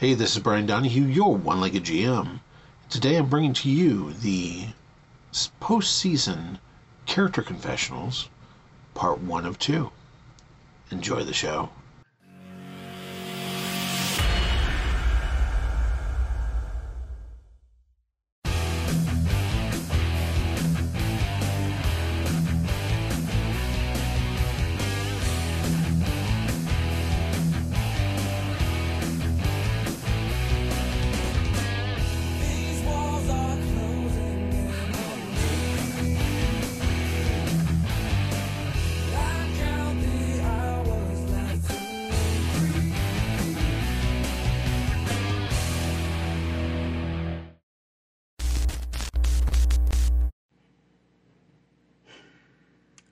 Hey, this is Brian Donahue, your One-Legged GM. Today I'm bringing to you the post-season Character Confessionals, part 1 of 2. Enjoy the show.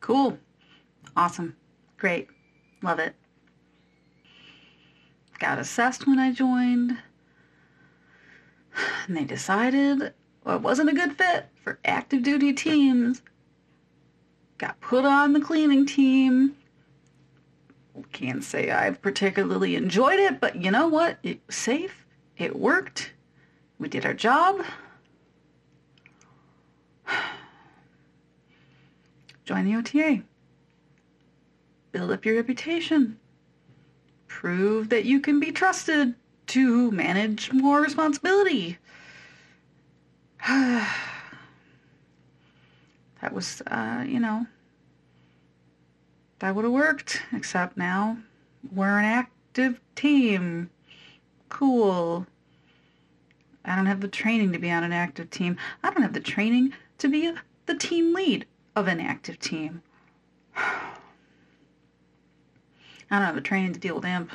Cool. Awesome. Great. Love it. Got assessed when I joined. And they decided it wasn't a good fit for active duty teams. Got put on the cleaning team. Can't say I've particularly enjoyed it, but you know what? It was safe. It worked. We did our job. Join the OTA. Build up your reputation. Prove that you can be trusted to manage more responsibility. That was, that would have worked, except now we're an active team. Cool. I don't have the training to be on an active team. I don't have the training to be the team lead of an active team. I don't have the training to deal with Imp.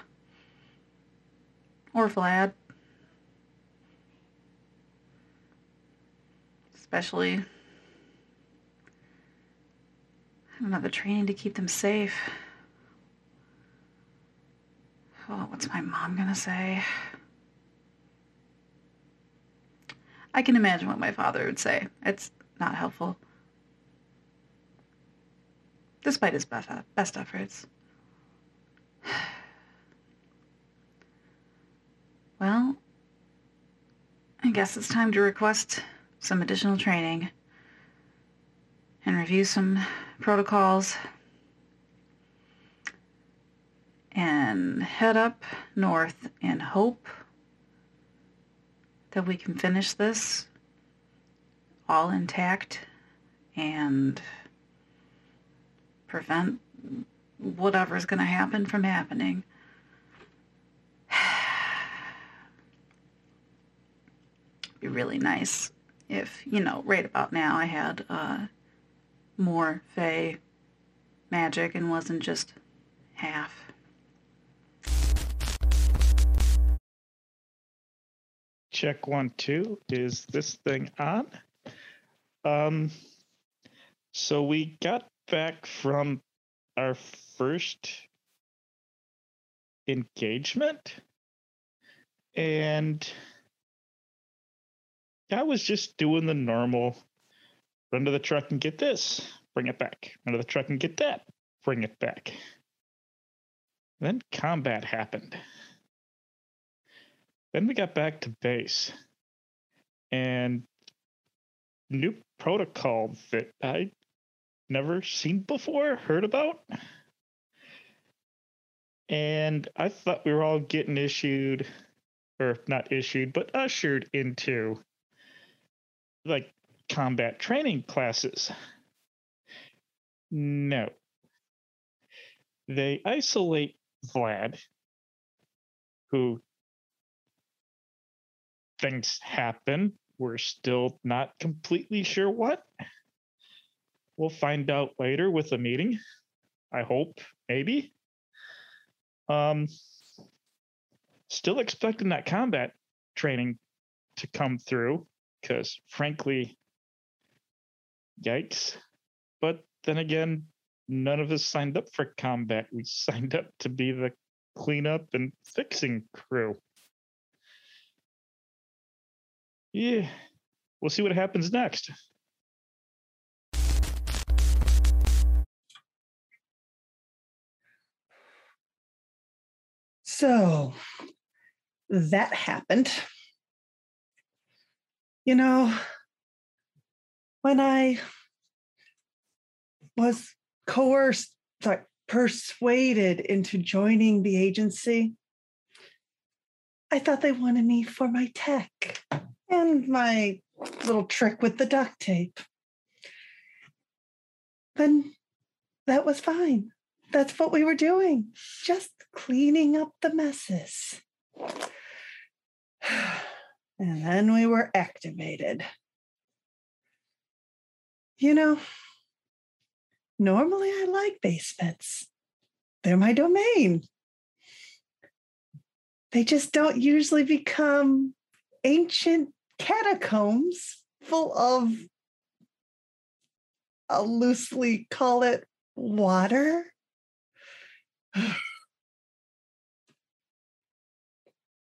Or Vlad. Especially. I don't have the training to keep them safe. Oh, what's my mom gonna say? I can imagine what my father would say. It's not helpful. Despite his best efforts. Well, I guess it's time to request some additional training and review some protocols and head up north and hope that we can finish this all intact and prevent whatever's going to happen from happening. It'd be really nice if, right about now I had more Fey magic and wasn't just half. Check 1, 2. Is this thing on? So we got back from our first engagement, and I was just doing the normal run to the truck and get this, bring it back, run to the truck and get that, bring it back. Then combat happened. Then we got back to base, and new protocol that I never seen before, heard about. And I thought we were all getting issued, or not issued, but ushered into like combat training classes. No. They isolate Vlad, who things happen. We're still not completely sure what. We'll find out later with a meeting, I hope, maybe. Still expecting that combat training to come through, because frankly, yikes. But then again, none of us signed up for combat. We signed up to be the cleanup and fixing crew. Yeah, we'll see what happens next. So, that happened. You know, when I was coerced, like persuaded into joining the agency, I thought they wanted me for my tech and my little trick with the duct tape. Then that was fine. That's what we were doing, just cleaning up the messes. And then we were activated. You know, normally I like basements. They're my domain. They just don't usually become ancient catacombs full of, I'll loosely call it, water.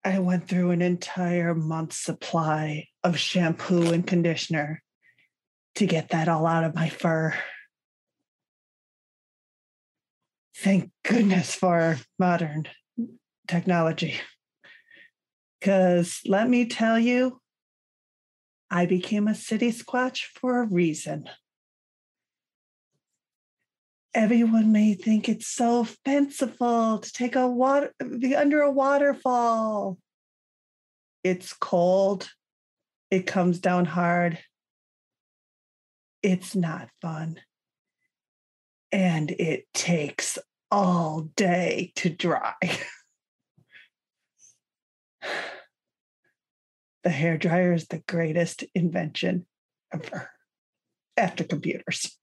I went through an entire month's supply of shampoo and conditioner to get that all out of my fur. Thank goodness for modern technology. Because let me tell you, I became a city squatch for a reason. Everyone may think it's so fanciful to take a water, be under a waterfall. It's cold. It comes down hard. It's not fun. And it takes all day to dry. The hairdryer is the greatest invention ever, after computers.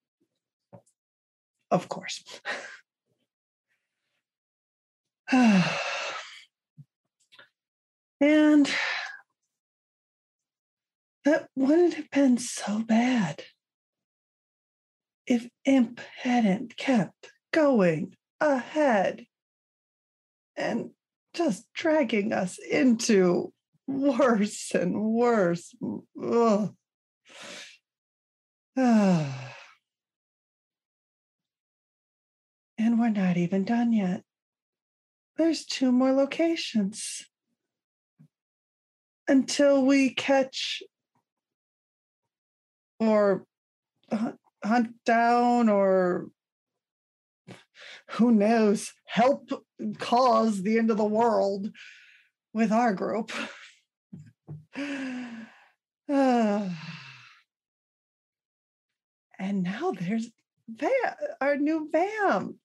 Of course. And that wouldn't have been so bad if Imp hadn't kept going ahead and just dragging us into worse and worse. Ugh. And we're not even done yet. There's 2 more locations until we catch or hunt down or who knows, help cause the end of the world with our group. And now there's our new vamp.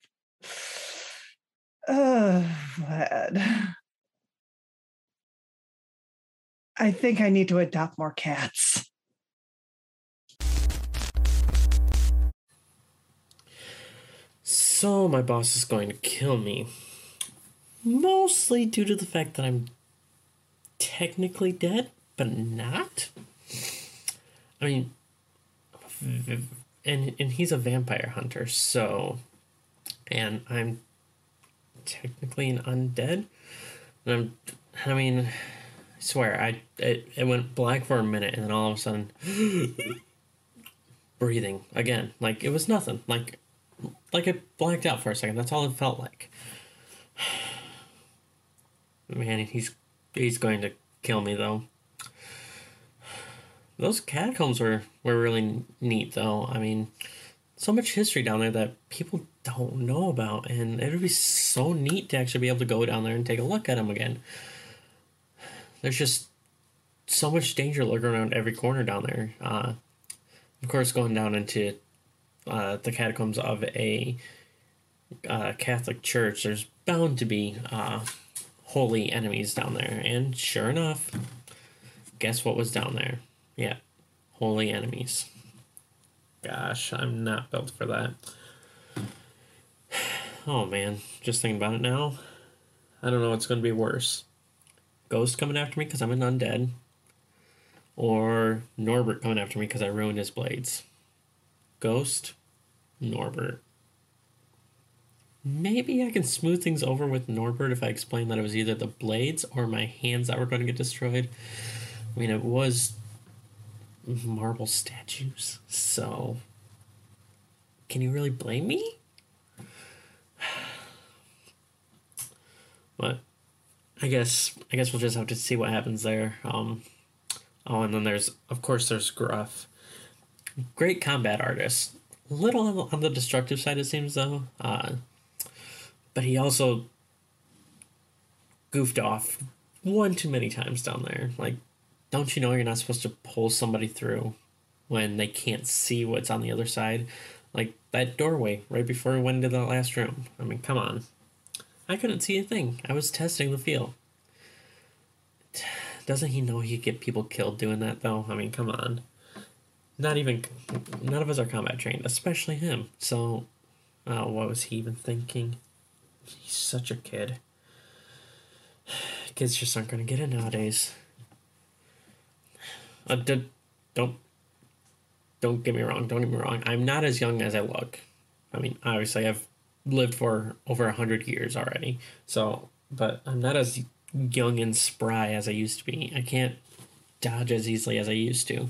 Oh, Vlad. I think I need to adopt more cats. So my boss is going to kill me. Mostly due to the fact that I'm technically dead, but not. I mean, and he's a vampire hunter, so... And I'm technically an undead. And I mean, I swear, it went black for a minute, and then all of a sudden, breathing again. Like, it was nothing. Like it blacked out for a second. That's all it felt like. Man, he's going to kill me, though. Those catacombs were really neat, though. I mean, so much history down there that people don't know about, and it would be so neat to actually be able to go down there and take a look at them again. There's just so much danger lurking around every corner down there. Of course, going down into the catacombs of a Catholic church, there's bound to be holy enemies down there, and sure enough, guess what was down there? Yeah, holy enemies. Gosh, I'm not built for that. Oh man, just thinking about it now, I don't know what's going to be worse. Ghosts coming after me because I'm an undead, or Norbert coming after me because I ruined his blades. Ghost, Norbert. Maybe I can smooth things over with Norbert if I explain that it was either the blades or my hands that were going to get destroyed. I mean, it was marble statues, so can you really blame me? But I guess we'll just have to see what happens there. Oh, and then there's Gruff. Great combat artist. Little on the destructive side, it seems, though. But he also goofed off one too many times down there. Like, don't you know you're not supposed to pull somebody through when they can't see what's on the other side? Like, that doorway right before we went into the last room. I mean, come on. I couldn't see a thing. I was testing the field. Doesn't he know he could get people killed doing that, though? I mean, come on. None of us are combat trained, especially him. So, what was he even thinking? He's such a kid. Kids just aren't going to get it nowadays. Don't get me wrong. Don't get me wrong. I'm not as young as I look. I mean, obviously, I've lived for over 100 years already. So, but I'm not as young and spry as I used to be. I can't dodge as easily as I used to.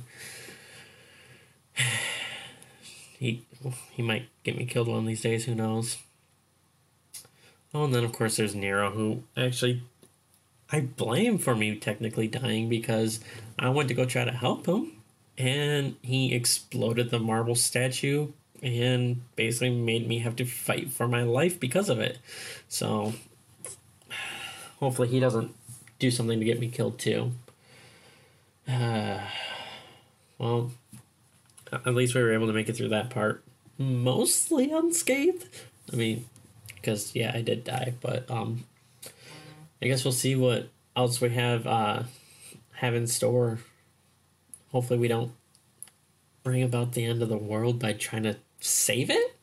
He might get me killed one of these days. Who knows? Oh, and then of course there's Nero, who actually I blame for me technically dying because I went to go try to help him, and he exploded the marble statue and basically made me have to fight for my life because of it. So hopefully he doesn't do something to get me killed too. Well, at least we were able to make it through that part mostly unscathed. I mean, because, yeah, I did die, but I guess we'll see what else we have in store. Hopefully we don't bring about the end of the world by trying to save it.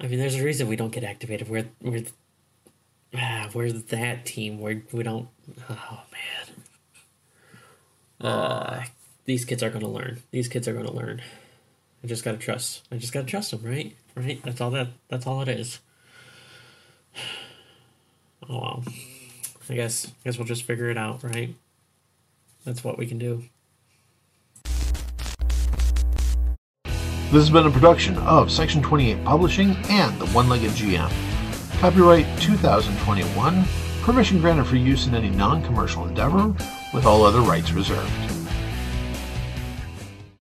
I mean, there's a reason we don't get activated. We're that team. We don't... Oh, man. These kids are going to learn. These kids are going to learn. I just got to trust. I just got to trust them, right? Right? That's all it is. Oh, well. I guess we'll just figure it out, right? That's what we can do. This has been a production of Section 28 Publishing and the One-Legged GM. Copyright 2021. Permission granted for use in any non-commercial endeavor, with all other rights reserved.